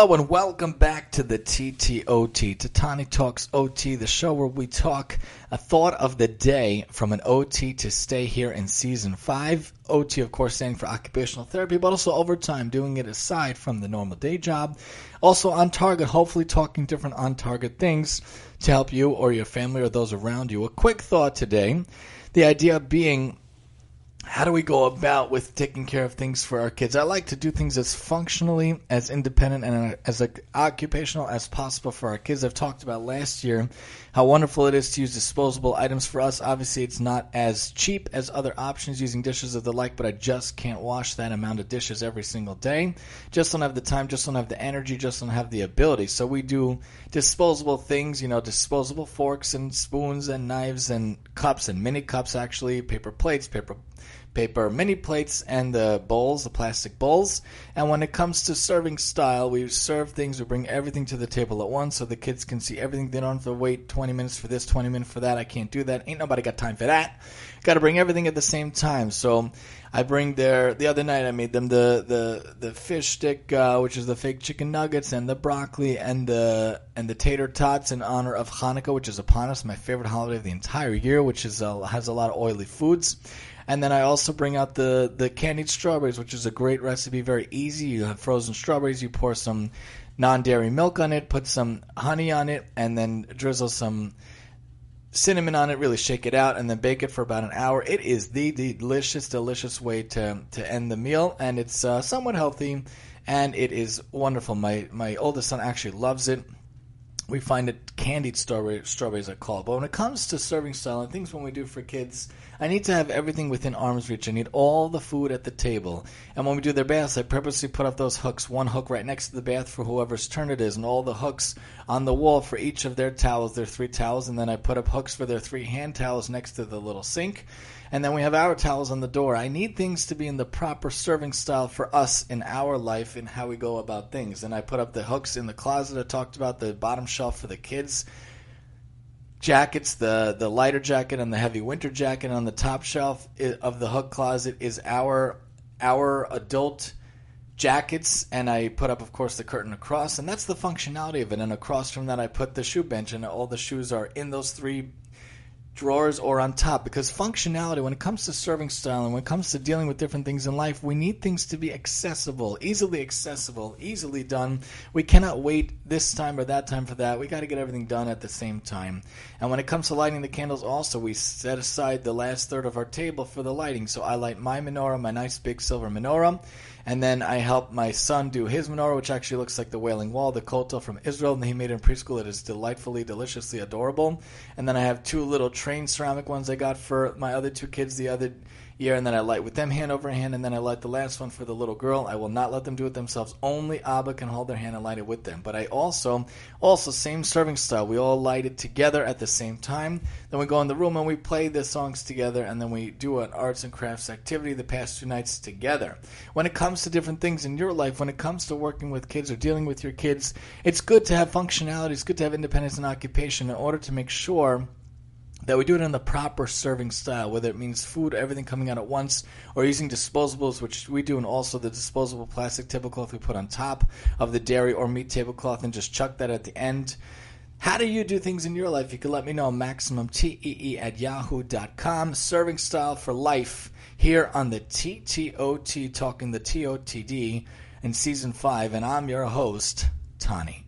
Hello and welcome back to the TTOT, Tatani Talks OT, the show where we talk a thought of the day from an OT to stay here in Season 5. OT, of course, standing for occupational therapy, but also overtime, doing it aside from the normal day job. Also on target, hopefully talking different on target things to help you or your family or those around you. A quick thought today, the idea being, how do we go about with taking care of things for our kids? I like to do things as functionally, as independent, and as occupational as possible for our kids. I've talked about last year how wonderful it is to use disposable items for us. Obviously, it's not as cheap as other options using dishes of the like, but I just can't wash that amount of dishes every single day. Just don't have the time, just don't have the energy, just don't have the ability. So we do disposable things, disposable forks and spoons and knives and cups and mini cups, actually, paper plates, paper mini plates, and the bowls, the plastic bowls. And when it comes to serving style, we serve things, we bring everything to the table at once so the kids can see everything. They don't have to wait 20 minutes for this, 20 minutes for that. I can't do that. Ain't nobody got time for that. Got to bring everything at the same time. So I bring the other night I made them the fish stick, which is the fake chicken nuggets, and the broccoli, and the tater tots in honor of Hanukkah, which is upon us, my favorite holiday of the entire year, which is has a lot of oily foods. And then I also bring out the candied strawberries, which is a great recipe, very easy. You have frozen strawberries. You pour some non-dairy milk on it, put some honey on it, and then drizzle some cinnamon on it, really shake it out, and then bake it for about an hour. It is the delicious way to end the meal, and it's somewhat healthy, and it is wonderful. My oldest son actually loves it. We find it candied strawberries are called. But when it comes to serving style and things when we do for kids, I need to have everything within arm's reach. I need all the food at the table. And when we do their baths, I purposely put up those hooks, one hook right next to the bath for whoever's turn it is, and all the hooks on the wall for each of their towels, their three towels, and then I put up hooks for their three hand towels next to the little sink. And then we have our towels on the door. I need things to be in the proper serving style for us in our life and how we go about things. And I put up the hooks in the closet. I talked about the bottom shelf for the kids' jackets, the lighter jacket and the heavy winter jacket. On the top shelf of the hook closet is our adult jackets, and I put up, of course, the curtain across, and that's the functionality of it. And across from that, I put the shoe bench, and all the shoes are in those three drawers or on top, because functionality, when it comes to serving style and when it comes to dealing with different things in life, we need things to be accessible, easily done. We cannot wait this time or that time for that. We got to get everything done at the same time. And when it comes to lighting the candles also, we set aside the last third of our table for the lighting. So I light my menorah, my nice big silver menorah, and then I help my son do his menorah, which actually looks like the Wailing Wall, the Kotel from Israel, and he made it in preschool. It is delightfully, deliciously adorable. And then I have two little trained ceramic ones I got for my other two kids the other year, and then I light with them hand over hand, and then I light the last one for the little girl. I will not let them do it themselves. Only Abba can hold their hand and light it with them. But I also same serving style. We all light it together at the same time. Then we go in the room and we play the songs together, and then we do an arts and crafts activity the past two nights together. When it comes to different things in your life, when it comes to working with kids or dealing with your kids, it's good to have functionality. It's good to have independence and occupation in order to make sure that we do it in the proper serving style, whether it means food, everything coming out at once, or using disposables, which we do, and also the disposable plastic tablecloth we put on top of the dairy or meat tablecloth and just chuck that at the end. How do you do things in your life? You can let me know, MaximumTEE@yahoo.com. Serving style for life here on the TTOT, talking the TOTD in Season 5, and I'm your host, Tani.